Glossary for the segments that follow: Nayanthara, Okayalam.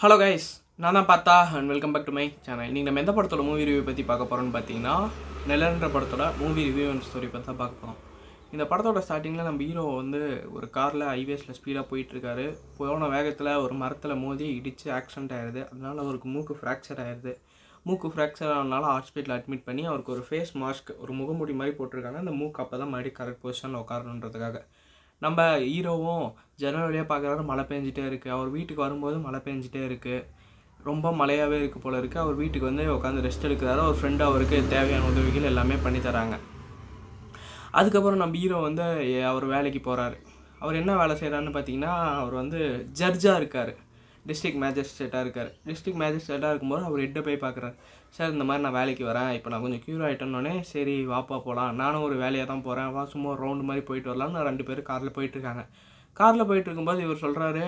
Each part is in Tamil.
ஹலோ கைஸ், நான் தான் Partha and welcome back to my channel. நீங்கள் நம்ம எந்த படத்தோட மூவி ரிவ்யூ பற்றி பார்க்க போகிறோன்னு பார்த்தீங்கன்னா, நிலன்ற படத்தோட மூவி ரிவ்யூ அண்ட் ஸ்டோரி பற்றி தான் பார்க்க போகிறோம். இந்த படத்தோட ஸ்டார்டிங்கில் நம்ம ஹீரோ வந்து ஒரு காரில் ஹைவேஸில் ஸ்பீடாக போயிட்டுருக்காரு. போன வேகத்தில் ஒரு மரத்தில் மோதி இடித்து ஆக்சிடென்ட் ஆயிடுது. அதனால் அவருக்கு மூக்கு ஃப்ராக்சர் ஆயிடுது. மூக்கு ஃப்ராக்சர் ஆனால ஹாஸ்பிட்டலில் அட்மிட் பண்ணி அவருக்கு ஒரு ஃபேஸ் மாஸ்க், ஒரு முகமூடி மாதிரி போட்டிருக்காங்க. அந்த மூக்கு அப்போ தான் மறுபடியும் கரெக்ட் பொசிஷனில் உட்காரணுன்றதுக்காக. நம்ம ஹீரோவும் ஜன்னல் வழியாக பார்க்குறாரு, மழை பெஞ்சிட்டே இருக்குது. அவர் வீட்டுக்கு வரும்போது மழை பெஞ்சிட்டே இருக்குது, ரொம்ப மழையாகவே இருக்குது போல இருக்குது. அவர் வீட்டுக்கு வந்து உட்காந்து ரெஸ்ட் எடுக்கிறாரு. ஒரு ஃப்ரெண்டு அவருக்கு தேவையான உதவிகள் எல்லாமே பண்ணித்தராங்க. அதுக்கப்புறம் நம்ம ஹீரோ வந்து அவர் வேலைக்கு போகிறாரு. அவர் என்ன வேலை செய்கிறான்னு பார்த்தீங்கன்னா, அவர் வந்து ஜட்ஜாக இருக்கார், டிஸ்ட்ரிக்ட் மேஜிஸ்ட்ரேட்டாக இருக்கார். டிஸ்ட்ரிக்ட் மேஜிஸ்ட்ரேட்டாக இருக்கும்போது அவர் ஹெட்டை போய் பார்க்குறாரு. சார், இந்த மாதிரி நான் வேலைக்கு வரேன், இப்போ நான் கொஞ்சம் க்யூர் ஆகிட்டோன்னே, சரி வாப்பா போகலாம், நானும் ஒரு வேலையாக தான் போகிறேன், வா சும்மா ரவுண்டு மாதிரி போயிட்டு வரலாம்னு ரெண்டு பேரும் காரில் போயிட்டுருக்காங்க. காரில் போயிட்டுருக்கும்போது இவர் சொல்கிறாரு,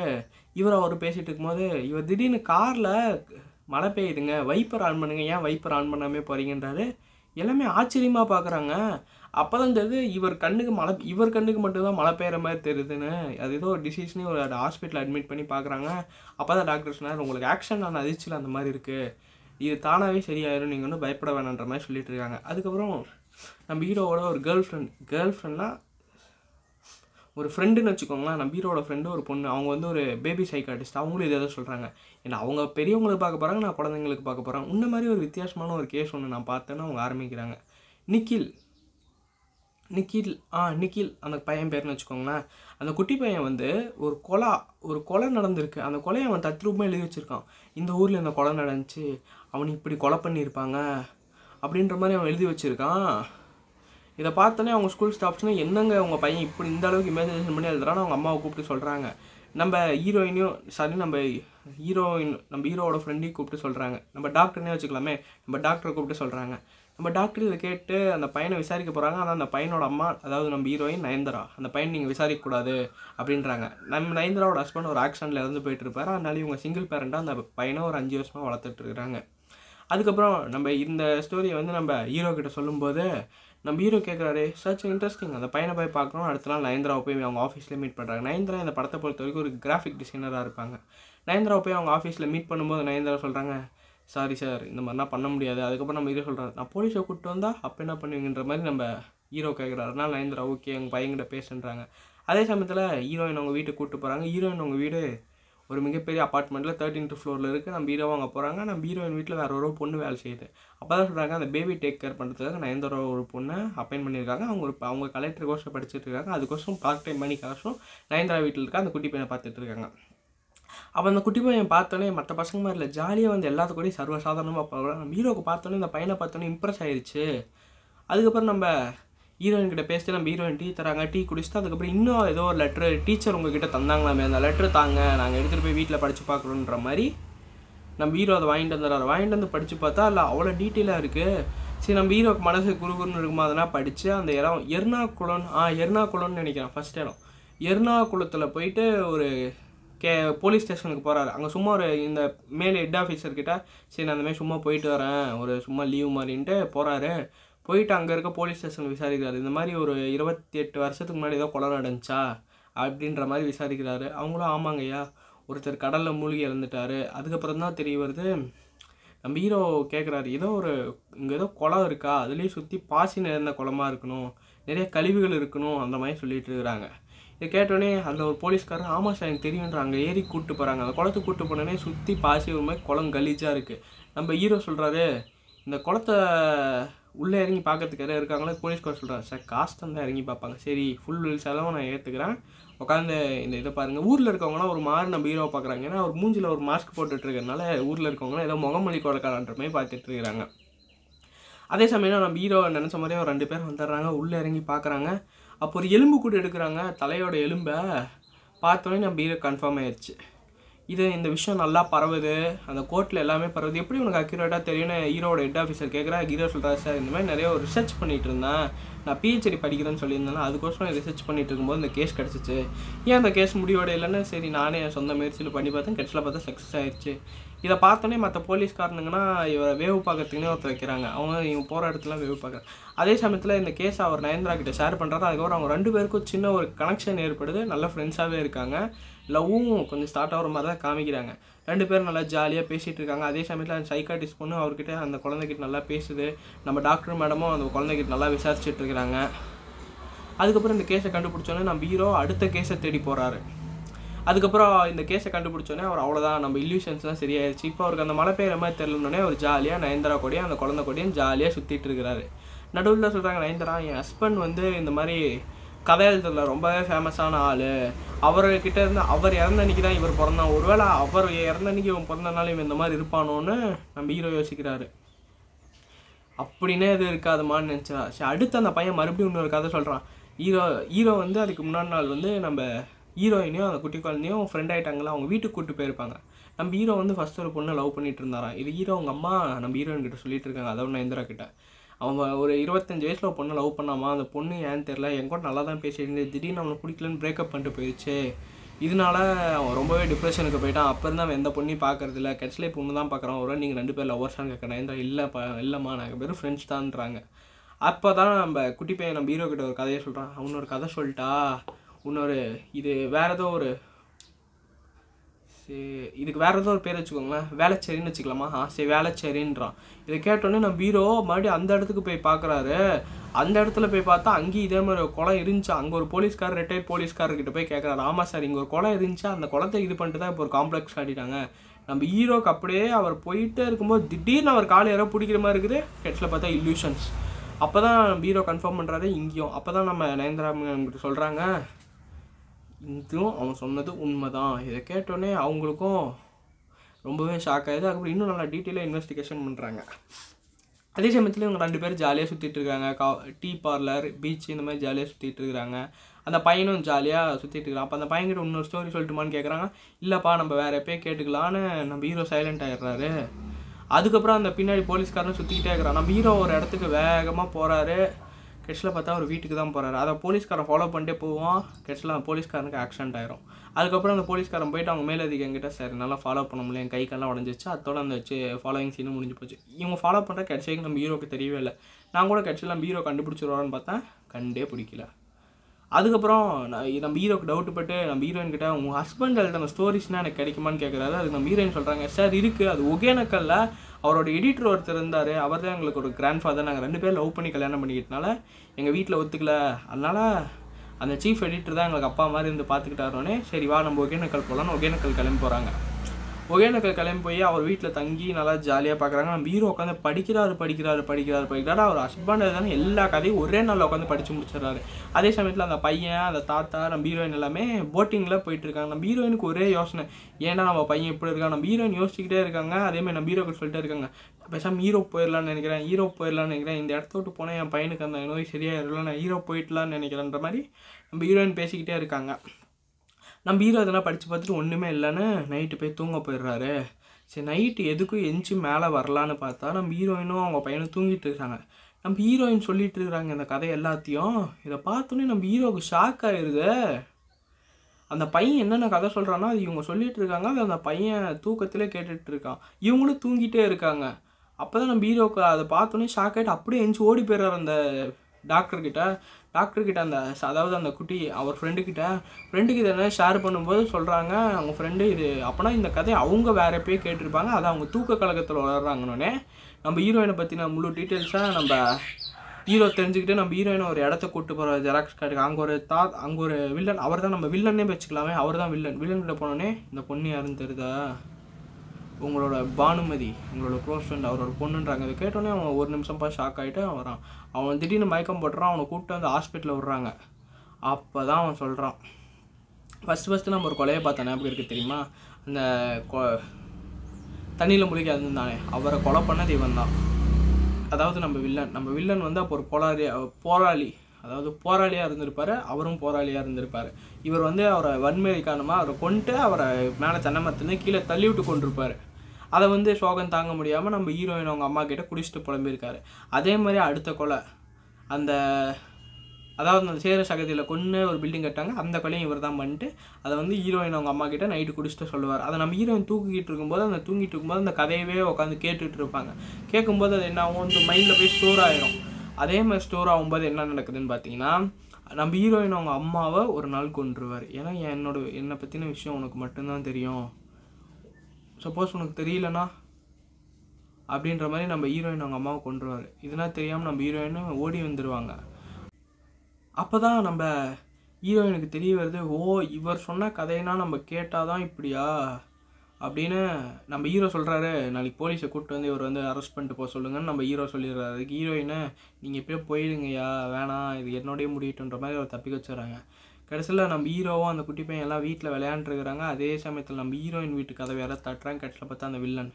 அவர் பேசிகிட்டு இருக்கும்போது இவர் திடீர்னு காரில் மழை பெய்யுதுங்க, வைப்பர் ஆன் பண்ணுங்க, ஏன் வைப்பர் ஆன் பண்ணாமே போகிறீங்கன்றாரு. எல்லாமே ஆச்சரியமாக பார்க்குறாங்க. அப்போ தான் தெரியுது இவர் கண்ணுக்கு மட்டும்தான் மழை பெய்கிற மாதிரி தெரியுதுன்னு. அது ஏதோ ஒரு டிசீஸ்னு ஒரு ஹாஸ்பிட்டலில் அட்மிட் பண்ணி பார்க்குறாங்க. அப்போ தான் டாக்டர் சொன்னார், உங்களுக்கு ஆக்ஷன் ஆன அதிர்ச்சியில் அந்த மாதிரி இருக்குது, இது தானாகவே சரியாயிடும், நீங்கள் வந்து பயப்பட வேணான்ற மாதிரி சொல்லிட்டு இருக்காங்க. அதுக்கப்புறம் நம்ம ஹீரோவோட ஒரு கேர்ள் ஃப்ரெண்ட்னால் ஒரு ஃப்ரெண்டுன்னு வச்சுக்கோங்களேன். நம்ம ஹீரோட ஃப்ரெண்டு ஒரு பொண்ணு, அவங்க வந்து ஒரு பேபி சைக்காட்டிஸ்ட். அவங்களும் இதை தான் சொல்கிறாங்க, ஏன்னா அவங்க பெரியவங்களுக்கு பார்க்க போகிறாங்க, நான் குழந்தைங்களுக்கு பார்க்க போகிறேன். இந்த மாதிரி ஒரு வித்தியாசமான ஒரு கேஸ் ஒன்று நான் பார்த்தேன்னு அவங்க ஆரம்பிக்கிறாங்க. நிக்கில் அந்த பையன் பேர்னு வச்சுக்கோங்களேன். அந்த குட்டி பையன் வந்து ஒரு கொலை நடந்திருக்கு. அந்த கொலையை அவன் தத்ரூபமாக எழுதி வச்சுருக்கான். இந்த ஊரில் இந்த கொலை நடந்துச்சு, அவனை இப்படி கொலை பண்ணியிருப்பாங்க அப்படின்ற மாதிரி அவன் எழுதி வச்சுருக்கான். இதை பார்த்தோன்னே அவங்க ஸ்கூல் ஸ்டாஃப்ஸ்னு, என்னங்க அவங்க பையன் இப்படி இந்த அளவுக்கு இமேஜினேஷன் பண்ணி எழுதுறான்னு அவங்க அம்மாவை கூப்பிட்டு சொல்கிறாங்க. நம்ம ஹீரோவோட ஃப்ரெண்டையும் கூப்பிட்டு சொல்கிறாங்க. நம்ம டாக்டர்னே வச்சுக்கலாமே, நம்ம டாக்டரை கூப்பிட்டு சொல்கிறாங்க. நம்ம டாக்டர் இதை கேட்டு அந்த பையனை விசாரிக்க போகிறாங்க. ஆனால் அந்த பையனோட அம்மா, அதாவது நம்ம ஹீரோயின் நயன்தாரா, அந்த பையனை நீங்கள் விசாரிக்கக்கூடாது அப்படின்றாங்க. நம்ம நயன்தாராவோட ஹஸ்பண்ட் ஒரு ஆக்சிடென்ட்டில் இருந்து போயிட்டு இருப்பார். அதனால இவங்க சிங்கிள் பேரண்ட்டாக அந்த பையனை ஒரு 5 வருஷமாக வளர்த்துட்ருக்குறாங்க. அதுக்கப்புறம் நம்ம இந்த ஸ்டோரியை வந்து நம்ம ஹீரோ கிட்ட சொல்லும்போது நம்ம ஹீரோ கேட்குறாரு, சச் இன்ட்ரெஸ்டிங், அந்த பையனை போய் பார்க்கணும். அடுத்த நாள் நயன்தாராவை போய் அவங்க ஆஃபீஸில் மீட் பண்ணுறாங்க. நயன்தாரா இந்த படத்தை பொறுத்த வரைக்கும் ஒரு கிராஃபிக் டிசைனராக இருப்பாங்க. நயன்தாராவை போய் அவங்க ஆஃபீஸில் மீட் பண்ணும்போது நயன்தாரா சொல்கிறாங்க, சாரி சார், இந்த மாதிரிலாம் பண்ண முடியாது. அதுக்கப்புறம் நம்ம ஹீரோ சொல்கிறாரு, நான் போலீஸை கூப்பிட்டு வந்தால் அப்போ என்ன பண்ணுவீங்கன்ற மாதிரி நம்ம ஹீரோ கேட்குறாருனா நயன்தாரா ஓகே அவங்க பையன்கிட்ட பேசுகிறாங்க. அதே சமயத்தில் ஹீரோயின் அவங்க வீட்டுக்கு கூப்பிட்டு போகிறாங்க. ஹீரோயின் அவங்க வீடு ஒரு மிகப்பெரிய அப்பார்ட்மெண்ட்டில் 13th floor இருக்குது. நம்ம ஹீரோவை அங்கே போகிறாங்க. நம்ம ஹீரோயின் வீட்டில் வேறு ஒரு பொண்ணு வேலை செய்யுது. அப்போ தான் சொல்கிறாங்க, அந்த பேபி டேக் கேர் பண்ணுறதுக்காக நயன்தாரா ஒரு பொண்ணை அப்பாயின்ட் பண்ணியிருக்காங்க. அவங்க கலெக்டர் கோர்ஸை படிச்சுட்டு இருக்காங்க. அதுக்கோசம் பார்ட் டைம் மணிக்காசும் நயன்தாரா வீட்டில் இருக்க அந்த குட்டி பையனை பார்த்துட்டு இருக்காங்க. அப்போ அந்த குட்டி பையன் பார்த்தோன்னே மற்ற பசங்க மாதிரி இல்லை, ஜாலியாக வந்து எல்லாத்துக்கூடையும் சர்வசாதாரணமாக போகிறாங்க. நம்ம ஹீரோவுக்கு பார்த்தோன்னே இந்த பையனை பார்த்தோன்னே இம்ப்ரெஸ் ஆயிடுச்சு. அதுக்கப்புறம் நம்ம ஹீரோயின் கிட்ட பேசிட்டு நம்ம ஹீரோயின் டீ தராங்க. டீ குடிச்சுட்டு அதுக்கப்புறம் இன்னும் ஏதோ ஒரு லெட்ரு டீச்சர் உங்ககிட்ட தந்தாங்களாமே, அந்த லெட்ரு தாங்க, நாங்கள் எடுத்துகிட்டு போய் வீட்டில் படித்து பார்க்குறோன்ற மாதிரி நம்ம ஹீரோ அதை வாங்கிட்டு வந்துடுறாரு. வாங்கிட்டு வந்து படித்து பார்த்தா இல்லை அவ்வளோ டீட்டெயிலாக இருக்குது. சரி, நம்ம ஹீரோக்கு மனசு குறுகுறுன்னு இருக்குமா, அதெல்லாம் படித்து அந்த இடம் எர்ணாகுளம்னு நினைக்கிறேன், ஃபஸ்ட் இடம் எர்ணாகுளத்தில் போயிட்டு ஒரு போலீஸ் ஸ்டேஷனுக்கு போகிறாரு. அங்கே சும்மா ஒரு இந்த மேல் ஹெட் ஆஃபீஸர்கிட்ட சரி நான் அந்தமாதிரி சும்மா போயிட்டு வரேன், ஒரு சும்மா லீவ் மாதிரின்ட்டு போகிறாரு. போயிட்டு அங்கே இருக்க போலீஸ் ஸ்டேஷனில் விசாரிக்கிறாரு. இந்த மாதிரி ஒரு 28 வருஷத்துக்கு முன்னாடி ஏதோ கொலை நடந்துச்சா அப்படின்ற மாதிரி விசாரிக்கிறாரு. அவங்களும் ஆமாங்கய்யா, ஒருத்தர் கடலில் மூழ்கி இறந்துட்டார். அதுக்கப்புறம் தான் தெரிய வருது. நம்ம ஹீரோ கேட்குறாரு, இங்கே ஏதோ குளம் இருக்கா, அதுலேயும் சுற்றி பாசி நிறைந்த குளமாக இருக்கணும், நிறைய கழிவுகள் இருக்கணும் அந்த மாதிரி சொல்லிகிட்டு இருக்கிறாங்க. இதை கேட்டோடனே அதில் ஒரு போலீஸ்காரர், ஆமாம் சார் எனக்கு தெரியுன்றாங்க, ஏறி கூப்பிட்டு போகிறாங்க. அந்த குளத்துக்கு கூப்பிட்டு போனோடனே சுற்றி பாசி ஒரு மாதிரி குளம் கலீஜாக இருக்குது. நம்ம ஹீரோ சொல்கிறாரு, இந்த குளத்தை உள்ளே இறங்கி பார்க்கறதுக்காக இருக்காங்களே. போலீஸ்காரர் சொல்கிறாரு, சார் காசு தான் இறங்கி பார்ப்பாங்க, சரி ஃபுல் செலவும் நான் ஏற்றுக்கிறேன், உட்காந்து இந்த இதை பாருங்கள். ஊரில் இருக்கவங்களாம் ஒரு மாதிரி நம்ம ஹீரோவை பார்க்குறாங்க. ஏன்னா அவர் மூஞ்சில் ஒரு மாஸ்க் போட்டுட்ருக்கறனால ஊரில் இருக்கவங்களாம் ஏதோ முகமொழி கொலைக்காரன்ற மாதிரி பார்த்துட்டு இருக்கிறாங்க. அதே சமயம் நம்ம ஹீரோ நினச்ச மாதிரியே ஒரு 2 பேர் வந்துடுறாங்க. உள்ளே இறங்கி பார்க்குறாங்க. அப்போ ஒரு எலும்பு கூட எடுக்கிறாங்க. தலையோட எலும்பை பார்த்தோன்னே நம்ம ஹீரோ கன்ஃபார்ம் ஆயிடுச்சு, இந்த விஷயம் நல்லா பரவுது, அந்த கோர்ட்டில் எல்லாமே பரவுது, எப்படி உனக்கு அக்யூரேட்டாக தெரியும்னு ஹீரோட ஹெட் ஆஃபீஸர் கேட்குறா. ஹீரோ சொல்கிறார், சார் இந்த மாதிரி நிறைய ஒரு ரிசர்ச் பண்ணிகிட்டு இருந்தேன், நான் PhD படிக்கிறேன்னு சொல்லியிருந்தேன், அதுக்கோசரம் ரிசர்ச் பண்ணிகிட்டு இருக்கும்போது இந்த கேஸ் கிடச்சிச்சு. ஏன் அந்த கேஸ் முடிவோட இல்லைன்னு சரி நானே என் சொந்த முயற்சியில் பண்ணி பார்த்தேன், கெட்ஸில் பார்த்தா சக்ஸஸ் ஆகிடுச்சு. இதை பார்த்தோன்னே மற்ற போலீஸ்காரனுங்கன்னா இவரை வேவு பார்க்கறதுக்குன்னே ஒருத்தர் வைக்கிறாங்க. அவங்க இவங்க போகிற இடத்துல வேவு பார்க்குறாங்க. அதே சமயத்தில் இந்த கேஸ் அவர் நயன்தாரா கிட்ட ஷேர் பண்ணுறாரு. அதுக்கப்புறம் அவங்க 2 பேருக்கும் சின்ன ஒரு கனெக்ஷன் ஏற்படுது. நல்ல ஃப்ரெண்ட்ஸாகவே இருக்காங்க. லவ்வும் கொஞ்சம் ஸ்டார்ட் ஆகிற மாதிரி தான் காமிக்கிறாங்க. ரெண்டு பேரும் நல்லா ஜாலியாக பேசிகிட்டு இருக்காங்க. அதே சமயத்தில் அந்த சைக்காட்டிஸ்ட் பொண்ணு அவர்கிட்ட அந்த குழந்தைகிட்ட நல்லா பேசுது. நம்ம டாக்டர் மேடமும் அந்த குழந்தைகிட்ட நல்லா விசாரிச்சுட்டு இருக்கிறாங்க. அதுக்கப்புறம் இந்த கேஸை கண்டுபிடிச்சோன்னே நம்ம ஹீரோ அடுத்த கேஸை தேடி போகிறாரு. அதுக்கப்புறம் இந்த கேஸை கண்டுபிடிச்சோன்னே அவர் அவ்வளோதான், நம்ம இல்யூஷன்ஸ்லாம் சரியாயிருச்சு. இப்போ அவருக்கு அந்த மழை பெய்கிற மாதிரி தெரியலன்னே அவர் ஜாலியாக நயன்தாரா கூடயும் அந்த குழந்தை கூடயும் ஜாலியாக சுற்றிட்டு இருக்கிறாரு. நடுவில் சொல்கிறாங்க, நயன்தாரா என் ஹஸ்பண்ட் வந்து இந்த மாதிரி கதையெழுத்துல ரொம்பவே ஃபேமஸான ஆள், அவர்கிட்ட இருந்து அவர் இறந்த அன்றைக்கி தான் இவர் பிறந்தான், ஒருவேளை அவர் இறந்த அன்றைக்கி இவன் பிறந்தனால இவன் இந்த மாதிரி இருப்பானோன்னு நம்ம ஹீரோ யோசிக்கிறாரு. அப்படின்னே இது இருக்காதுமான்னு நினச்சா சரி. அடுத்து அந்த பையன் மறுபடியும் இன்னொரு கதை சொல்கிறான். ஹீரோ வந்து அதுக்கு முன்னாடி நாள் வந்து நம்ம ஹீரோயினையும் அந்த குட்டி குழந்தையும் ஃப்ரெண்ட் ஆகிட்டாங்களா அவங்க வீட்டுக்கு கூப்பிட்டு போயிருப்பாங்க. நம்ம ஹீரோ வந்து ஃபஸ்ட் ஒரு பொண்ணை லவ் பண்ணிட்டு இருந்தாரான். இது ஹீரோ அவங்க அம்மா நம்ம ஹீரோயின் கிட்ட சொல்லிட்டு இருக்காங்க. அதாவது நயன்தாரா கிட்ட அவன் ஒரு 25 வயசில் ஒரு பொண்ணை லவ் பண்ணாமா, அந்த பொண்ணு ஏன்னு தெரில, என் கூட நல்லா தான் பேசிட்டு திடீர்னு அவனை பிடிக்கலன்னு பிரேக்கப் பண்ணிட்டு போயிடுச்சு, இதனால அவன் ரொம்பவே டிப்ரெஷனுக்கு போயிட்டான், அப்போ இருந்தால் அவன் எந்த பொண்ணையும் பார்க்குறதில்ல, கட்சியில் இப்போ ஒன்று தான் பார்க்குறான், ஒரு நீங்கள் 2 பேர் லவ்வர்ஸான்னு கேட்குறேன். நயன்தாரா இல்லைம்மா நாங்கள் பேர் ஃப்ரெண்ட்ஸ் தான்றாங்க. அப்போ தான் நம்ம குட்டி பையன் நம்ம ஹீரோ கிட்ட ஒரு கதையை சொல்கிறான். அவன் ஒரு கதை சொல்லிட்டா இன்னொரு இது வேறு ஏதோ ஒரு இதுக்கு வேறு ஏதோ ஒரு பேர் வச்சுக்கோங்களேன், வேளச்சேரின்னு வச்சுக்கலாமா? சரி வேளச்சேரின்றான். இதை கேட்டோன்னே நம்ம ஹீரோ மறுபடியும் அந்த இடத்துக்கு போய் பார்க்குறாரு. அந்த இடத்துல போய் பார்த்தா அங்கேயும் இதே மாதிரி ஒரு குளம் இருந்துச்சு. அங்கே ஒரு போலீஸ்கார் ரிட்டையர்ட் போலீஸ்கார்கிட்ட போய் கேட்குறாரு, ஆமாம் சார் இங்கே ஒரு குளம் இருந்துச்சு, அந்த குளத்தை இது பண்ணிட்டு தான் இப்போ ஒரு காம்ப்ளெக்ஸ் ஆடிட்டாங்க. நம்ம ஹீரோக்கு அப்படியே அவர் போயிட்டே இருக்கும்போது திடீர்னு அவர் காலை யாரோ பிடிக்கிற மாதிரி இருக்குது. கெட்சில் பார்த்தா இல்யூஷன்ஸ். அப்போ தான் நம்ம ஹீரோ கன்ஃபார்ம் பண்ணுறாரு இங்கேயும். அப்போ தான் நம்ம நயன்தாரா கிட்ட சொல்கிறாங்க, இதுவும் அவன் சொன்னது உண்மை தான். இதை கேட்டோடனே அவங்களுக்கும் ரொம்பவே ஷாக் ஆகுது. அதுக்கப்புறம் இன்னும் நல்லா டீட்டெயிலாக இன்வெஸ்டிகேஷன் பண்ணுறாங்க. அதே சமயத்தில் இவங்க 2 பேரும் ஜாலியாக சுற்றிட்டு இருக்காங்க. டீ பார்லர், பீச், இந்த மாதிரி ஜாலியாக சுற்றிட்டு இருக்கிறாங்க. அந்த பையனும் ஜாலியாக சுற்றிட்டு இருக்கிறான். அப்போ அந்த பையன்கிட்ட இன்னொரு ஸ்டோரி சொல்லட்டுமான்னு கேட்குறாங்க. இல்லைப்பா நம்ம வேறு எப்போயே கேட்டுக்கலான்னு நம்ம ஹீரோ சைலண்ட் ஆகிடுறாரு. அதுக்கப்புறம் அந்த பின்னாடி போலீஸ்காரனும் சுற்றிக்கிட்டே இருக்கிறான். நம்ம ஹீரோ ஒரு இடத்துக்கு வேகமாக போகிறாரு. கெட்சில் பார்த்தா ஒரு வீட்டுக்கு தான் போகிறாரு. அதை போலீஸ்காரன் ஃபாலோ பண்ணிட்டே போவோம். கெட்சில் அந்த போலீஸ்காரனுக்கு ஆக்சிடென்ட் ஆயிரும். அதுக்கப்புறம் அந்த போலீஸ்காரன் போயிட்டு அவங்க மேலதிகாரிகிட்ட சார் நல்லா ஃபாலோ பண்ண முடியல, என் கை காலெல்லாம் உடஞ்சிச்சு, அதோடு அந்த வச்சு ஃபாலோயிங் சீனும் முடிஞ்சு போச்சு. இவங்க ஃபாலோ பண்ணுற கெட்சிக்கு நம்ம ஹீரோக்கு தெரியவே இல்லை. நான் கூட கெட்சில் நம்ம ஹீரோ கண்டுபிடிச்சிருவான்னு பார்த்தா கண்டே பிடிக்கல. அதுக்கப்புறம் நம்ம ஹீரோக்கு டவுட்டு பட்டு நம்ம ஹீரோயின் கிட்ட உங்கள் ஹஸ்பண்ட் அந்த ஸ்டோரிஸ்னால் எனக்கு கிடைக்குமான்னு கேட்குறாரு. அது நம்ம ஹீரோயின் சொல்கிறாங்க, சார் இருக்குது, அது ஒகேனக்கல்ல அவரோட எடிட்டர் ஒருத்தர் இருந்தார், அவர் தான் எங்களுக்கு ஒரு கிராண்ட் ஃபாதர், நாங்கள் 2 பேர் லவ் பண்ணி கல்யாணம் பண்ணிக்கிட்டனால எங்கள் வீட்டில் ஒத்துக்கல, அதனால் அந்த சீஃப் எடிட்டர் தான் எங்களுக்கு அப்பா மாதிரி இருந்து பார்த்துக்கிட்டாரோன்னே சரி வா நம்ம ஒகேனக்கல் போகலான்னு ஒகேனக்கல் கிளம்பி போகிறாங்க. ஒகேனக்கல் கிளம்பி போய் அவர் வீட்டில் தங்கி நல்லா ஜாலியாக பார்க்குறாங்க. நம்ம ஹீரோ உட்காந்து படிக்கிறாரு. அவர் ஹஸ்பண்ட் தானே எல்லா கதையும் ஒரே நாளில் உட்காந்து படித்து முடிச்சிடறாரு. அதே சமயத்தில் அந்த பையன், அந்த தாத்தா, நம்ம ஹீரோயின் எல்லாமே போட்டிங்கில் போயிட்டுருக்காங்க. நம்ம ஹீரோயினுக்கு ஒரே யோசனை, ஏன்னா நம்ம பையன் இப்படி இருக்கான். நம்ம ஹீரோயின் யோசிச்சுக்கிட்டே இருக்காங்க. அதேமாதிரி நம்ம ஹீரோ கிட்ட சொல்லிட்டே இருக்காங்க, பேசாமல் ஹீரோ போயிடலான்னு நினைக்கிறேன், இந்த இடத்த விட்டு போனால் என் பையனுக்கு அந்த நோய் சரியாயிடலாம், நான் ஹீரோ போயிடலான்னு நினைக்கிறேன்ற மாதிரி நம்ம ஹீரோயின் பேசிக்கிட்டே இருக்காங்க. நம்ம ஹீரோ இதெல்லாம் படித்து பார்த்துட்டு ஒன்றுமே இல்லைன்னு நைட்டு போய் தூங்க போயிடுறாரு. சரி நைட்டு எதுக்கும் எஞ்சி மேலே வரலான்னு பார்த்தா நம்ம ஹீரோயினும் அவங்க பையனும் தூங்கிட்டு இருக்காங்க. நம்ம ஹீரோயின் சொல்லிட்டு இருக்கிறாங்க இந்த கதை எல்லாத்தையும். இதை பார்த்தோன்னே நம்ம ஹீரோவுக்கு ஷாக் ஆகிடுது. அந்த பையன் என்னென்ன கதை சொல்கிறான்னா அது இவங்க சொல்லிகிட்டு இருக்காங்க, அது அந்த பையன் தூக்கத்திலே கேட்டுட்டு இருக்கான். இவங்களும் தூங்கிட்டே இருக்காங்க. அப்போ தான் நம்ம ஹீரோவுக்கு அதை பார்த்தோன்னே ஷாக் ஆகிட்டு அப்படியே எஞ்சி ஓடி போயிடுறாரு அந்த டாக்டர்கிட்ட அதாவது அந்த குட்டி அவர் ஃப்ரெண்டுக்கு இதை என்ன ஷேர் பண்ணும்போது சொல்கிறாங்க அவங்க ஃப்ரெண்டு இது அப்போனா இந்த கதையை அவங்க வேறு போய் கேட்டிருப்பாங்க, அதை அவங்க தூக்க கழகத்தில் வளர்றாங்கன்னொன்னே நம்ம ஹீரோயினை பற்றின முழு டீட்டெயில்ஸாக நம்ம ஹீரோ தெரிஞ்சுக்கிட்டு நம்ம ஹீரோயினை ஒரு இடத்த கூப்பிட்டு போகிற ஜெராக்ஸ் கார்டுக்கு அங்கே ஒரு வில்லன், அவர் தான் நம்ம வில்லன்னே வச்சுக்கலாமே, அவர் தான் வில்லன்கிட்ட போனோடனே இந்த பொண்ணு யாருன்னு தெரியுதா, உங்களோட பானுமதி, உங்களோட க்ளோஸ் ஃப்ரெண்ட், அவரோட பொண்ணுன்றாங்க. இதை கேட்டோன்னே அவன் ஒரு நிமிஷம் பார்த்து ஷாக் ஆகிட்டு வரான். அவன் திடீர்னு மயக்கம் போட்டுறான். அவனை கூப்பிட்டு வந்து ஹாஸ்பிட்டலில் விட்றாங்க. அப்போ தான் அவன் சொல்கிறான், ஃபஸ்ட்டு நம்ம ஒரு கொலையை பார்த்தோன்னே அப்படி இருக்குது தெரியுமா, அந்த தண்ணியில் முழிக்காது தானே, அவரை கொலை பண்ணது இவன் தான். அதாவது நம்ம வில்லன் வந்து அப்போ ஒரு போராளியாக இருந்திருப்பார், அவரும் போராளியாக இருந்திருப்பார். இவர் வந்து அவரை வன்முறை காரணமாக அவரை கொண்டு அவரை மேலே தென்னை மரத்துலேருந்து கீழே தள்ளி விட்டு கொண்டிருப்பார். அதை வந்து சோகம் தாங்க முடியாமல் நம்ம ஹீரோயின் அவங்க அம்மா கிட்ட குடிச்சிட்டு புலம்பியிருக்காரு. அதே மாதிரி அடுத்த கொலை அதாவது சேர சகதியில் கொன்று ஒரு பில்டிங் கட்டாங்க, அந்த கொலையும் இவர் தான் பண்ணிட்டு அதை வந்து ஹீரோயின் அவங்க அம்மா கிட்ட நைட்டு குடிச்சிட்டு சொல்லுவார். அதை நம்ம ஹீரோயின் தூங்கிட்டு இருக்கும்போது அந்த கதையவே உட்காந்து கேட்டுகிட்டு இருப்பாங்க. கேட்கும்போது அது என்ன ஆகும், இந்த மைண்டில் போய் ஸ்டோர் ஆகிடும். அதே மாதிரி ஸ்டோர் ஆகும்போது என்ன நடக்குதுன்னு பார்த்தீங்கன்னா நம்ம ஹீரோயின் அவங்க அம்மாவை ஒரு நாள் கொன்றுவார். ஏன்னா என்னோட என்னை பற்றின விஷயம் உனக்கு மட்டும்தான் தெரியும், சப்போஸ் உனக்கு தெரியலனா அப்படின்ற மாதிரி நம்ம ஹீரோயின் அவங்க அம்மாவை கொண்டுருவாங்க. இதெல்லாம் தெரியாமல் நம்ம ஹீரோயினும் ஓடி வந்துடுவாங்க. அப்போ தான் நம்ம ஹீரோயினுக்கு தெரிய வருது, ஓ இவர் சொன்ன கதையினா நம்ம கேட்டால் தான் இப்படியா அப்படின்னு நம்ம ஹீரோ சொல்கிறாரு. நாளைக்கு போலீஸை கூப்பிட்டு வந்து இவர் வந்து அரெஸ்ட் பண்ணிட்டு போக சொல்லுங்கன்னு நம்ம ஹீரோ சொல்லிடுறாரு. அதுக்கு ஹீரோயினை நீங்கள் எப்படியோ போயிடுங்கய்யா வேணாம் இது என்னோடய முடியட்டுன்ற மாதிரி அவர் தப்பிக்க வச்சுறாங்க. கடைசியில் நம்ம ஹீரோவும் அந்த குட்டி பையன் எல்லாம் வீட்டில் விளையாண்டுருக்கிறாங்க. அதே சமயத்தில் நம்ம ஹீரோயின் வீட்டுக்கு கதவை யாராவது தட்டுறாங்க. கடைசியில் பார்த்தா அந்த வில்லன்.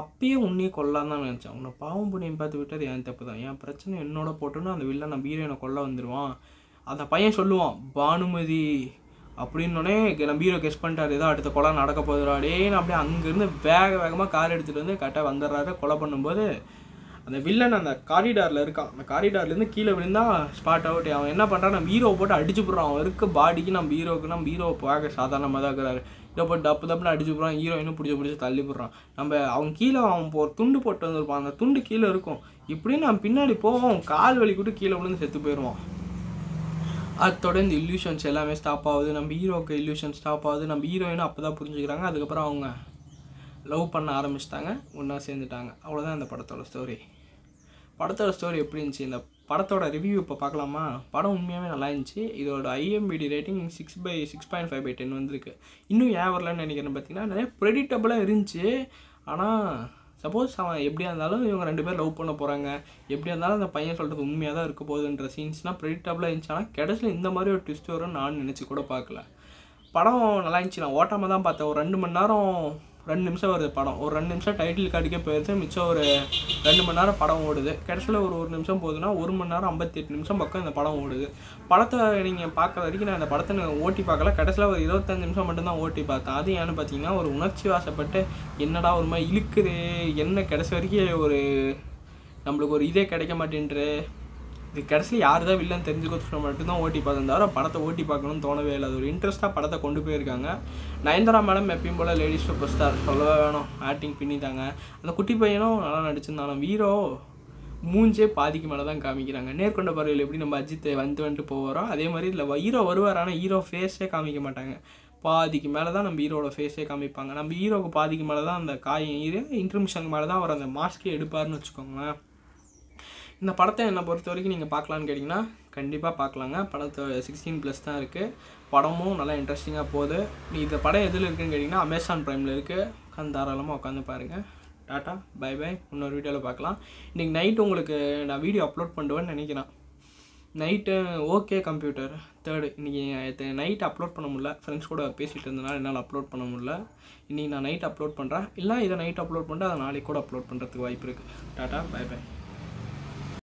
அப்பயே உன்னையே கொல்லான்னு தான் நினச்சேன், உன்னை பாவம் புண்ணியம் பார்த்து விட்டது என் தப்பு தான், என் பிரச்சனை என்னோட போட்டுன்னு அந்த வில்லன் நம்ம ஹீரோயினை கொல்ல வந்துடுவான். அந்த பையன் சொல்லுவான் பானுமதி அப்படின்னோடனே நம்ம ஹீரோ கெஸ் பண்ணிட்டார், ஏதோ அடுத்த கொலை நடக்க போதுறாடேன்னு அப்படியே அங்கேருந்து வேக வேகமாக கார் எடுத்துகிட்டு வந்து கரெக்டாக வந்துடுறாரு. கொலை பண்ணும்போது அந்த வில்லன் அந்த காரிடாரில் இருக்கான். அந்த காரிடார்லேருந்து கீழே விழுந்தால் ஸ்பாட் அவுட். அவன் என்ன பண்ணுறான், நம்ம ஹீரோவை போட்டு அடிச்சு போடுறான். அவன் இருக்க பாடிக்கு நம்ம ஹீரோவை பார்க்க சாதாரணமாக தான் இருக்கிறாரு. இதை போட்டு டப்பு டப்புன்னு அடிச்சு போடுறான். ஹீரோயினும் பிடிச்சி தள்ளி போடுறான். நம்ம அவன் கீழே அவன் ஒரு துண்டு போட்டு வந்துருப்பான். அந்த துண்டு கீழே இருக்கும். இப்படின்னு நம்ம பின்னாடி போவோம், கால் வலிக்கிட்டு கீழே விழுந்து செத்து போயிடுவான். அதோட இந்த இல்யூஷன்ஸ் எல்லாமே ஸ்டாப் ஆகுது. நம்ம ஹீரோக்கு இல்யூஷன் ஸ்டாப் ஆகுது. நம்ம ஹீரோயினும் அப்போ தான் புரிஞ்சுக்கிறாங்க. அதுக்கப்புறம் அவங்க லவ் பண்ண ஆரம்பிச்சிட்டாங்க, ஒன்றா சேர்ந்துட்டாங்க. அவ்வளோதான் அந்த படத்தோட ஸ்டோரி. படத்தோட ஸ்டோரி எப்படி இருந்துச்சு, இந்த படத்தோட ரிவ்யூ இப்போ பார்க்கலாமா? படம் உண்மையாகவே நல்லா இருந்துச்சு. இதோட IMDB ரேட்டிங் 6.5/10 வந்துருக்கு. இன்னும் ஏன் வரலன்னு நினைக்கிறேன் பார்த்தீங்கன்னா, நிறைய ப்ரெடிக்டபுளாக இருந்துச்சு. ஆனால் சப்போஸ் அவன் எப்படியா இருந்தாலும் இவங்க ரெண்டு பேரும் லவ் பண்ண போகிறாங்க, எப்படியா இருந்தாலும் அந்த பையன் சொல்கிறது உண்மையாக தான் இருக்க போகுதுன்ற சீன்ஸ்னால் ப்ரெடிக்டபுளாக இருந்துச்சு. ஆனால் கடைசியில் இந்த மாதிரி ஒரு ட்விஸ்ட் வரும்னு நான் நினச்சி கூட பார்க்கல. படம் நல்லா இருந்துச்சு. நான் ஓட்டாமல் தான் பார்த்தேன். ஒரு 2 மணி நேரம் 2 நிமிஷம் வருது படம். ஒரு 2 நிமிஷம் டைட்டில் காட்டிக்கே போயிடுது. மிச்சம் ஒரு 2 மணி நேரம் படம் ஓடுது. கடைசியில் ஒரு 1 நிமிஷம் போகுதுன்னா 1 மணி நேரம் 58 நிமிஷம் பக்கம் இந்த படம் ஓடுது. படத்தை நீங்கள் பார்க்குற வரைக்கும் நான் இந்த படத்தை நான் ஓட்டி பார்க்கல. கடைசியில் ஒரு 25 நிமிஷம் மட்டும்தான் ஓட்டி பார்த்தேன். அது ஏன்னு பார்த்தீங்கன்னா, ஒரு உணர்ச்சி வாசப்பட்டு என்னடா ஒரு மாதிரி இழுக்குது, என்ன கடைசி வரைக்கும் ஒரு நம்மளுக்கு ஒரு இதே கிடைக்க மாட்டேன்ற இது கடைசியில் யார் தான் வில்லன்னு தெரிஞ்சுக்கொடுத்து மட்டும்தான் ஓட்டி பார்த்தேன். தவிர படத்தை ஓட்டி பார்க்கணும்னு தோணவே இல்லை. அது ஒரு இன்ட்ரெஸ்ட்டாக படத்தை கொண்டு போயிருக்காங்க. நயன்தாரா மேடம் எப்பயும் போல் லேடிஸ் சூப்பர் ஸ்டார், சொல்லவே வேணும். ஆக்டிங் பண்ணிட்டாங்க. அந்த குட்டி பையனும் நல்லா நடிச்சிருந்தாலும் ஹீரோ மூஞ்சே பாதிக்கு மேலே தான் காமிக்கிறாங்க. நேர்கொண்ட பறவையில் எப்படி நம்ம அஜித் வந்துட்டு போகிறோம் அதே மாதிரி இல்லை, ஹீரோ வருவார் ஆனால் ஹீரோ ஃபேஸே காமிக்க மாட்டாங்க. பாதிக்கு மேலே தான் நம்ம ஹீரோட ஃபேஸே காமிப்பாங்க. நம்ம ஹீரோவுக்கு பாதிக்கு மேலே தான் அந்த ஹீரோ இன்ட்ரமிஷனுக்கு மேலே தான் அவர் அந்த மாஸ்கே எடுப்பார்னு வச்சுக்கோங்களேன். இந்த படத்தை என்னை பொறுத்த வரைக்கும் நீங்கள் பார்க்கலான்னு கேட்டிங்கன்னா கண்டிப்பாக பார்க்கலாங்க. படத்தை 16+ தான் இருக்குது. படமும் நல்லா இன்ட்ரெஸ்டிங்காக போகுது. நீ இந்த படம் எதில் இருக்குதுன்னு கேட்டிங்கன்னா அமேசான் ப்ரைமில் இருக்குது. உட்காந்து தாராளமாக உட்காந்து பாருங்கள். Tata bye bye. இன்னொரு வீடியோவில் பார்க்கலாம். இன்றைக்கி நைட்டு உங்களுக்கு நான் வீடியோ அப்லோட் பண்ணுவேன்னு நினைக்கிறேன். நைட்டு ஓகே கம்ப்யூட்டர் 3rd இன்றைக்கி நைட் அப்லோட் பண்ண முடியல. ஃப்ரெண்ட்ஸ் கூட பேசிகிட்டு இருந்தனால என்னால் அப்லோட் பண்ண முடியல. இன்றைக்கி நான் நைட் அப்லோட் பண்ணுறேன். இல்லை இதை நைட் அப்லோட் பண்ணிட்டு அதை நாளைக்கு கூட அப்லோட் பண்ணுறதுக்கு வாய்ப்பு இருக்குது. Tata bye by.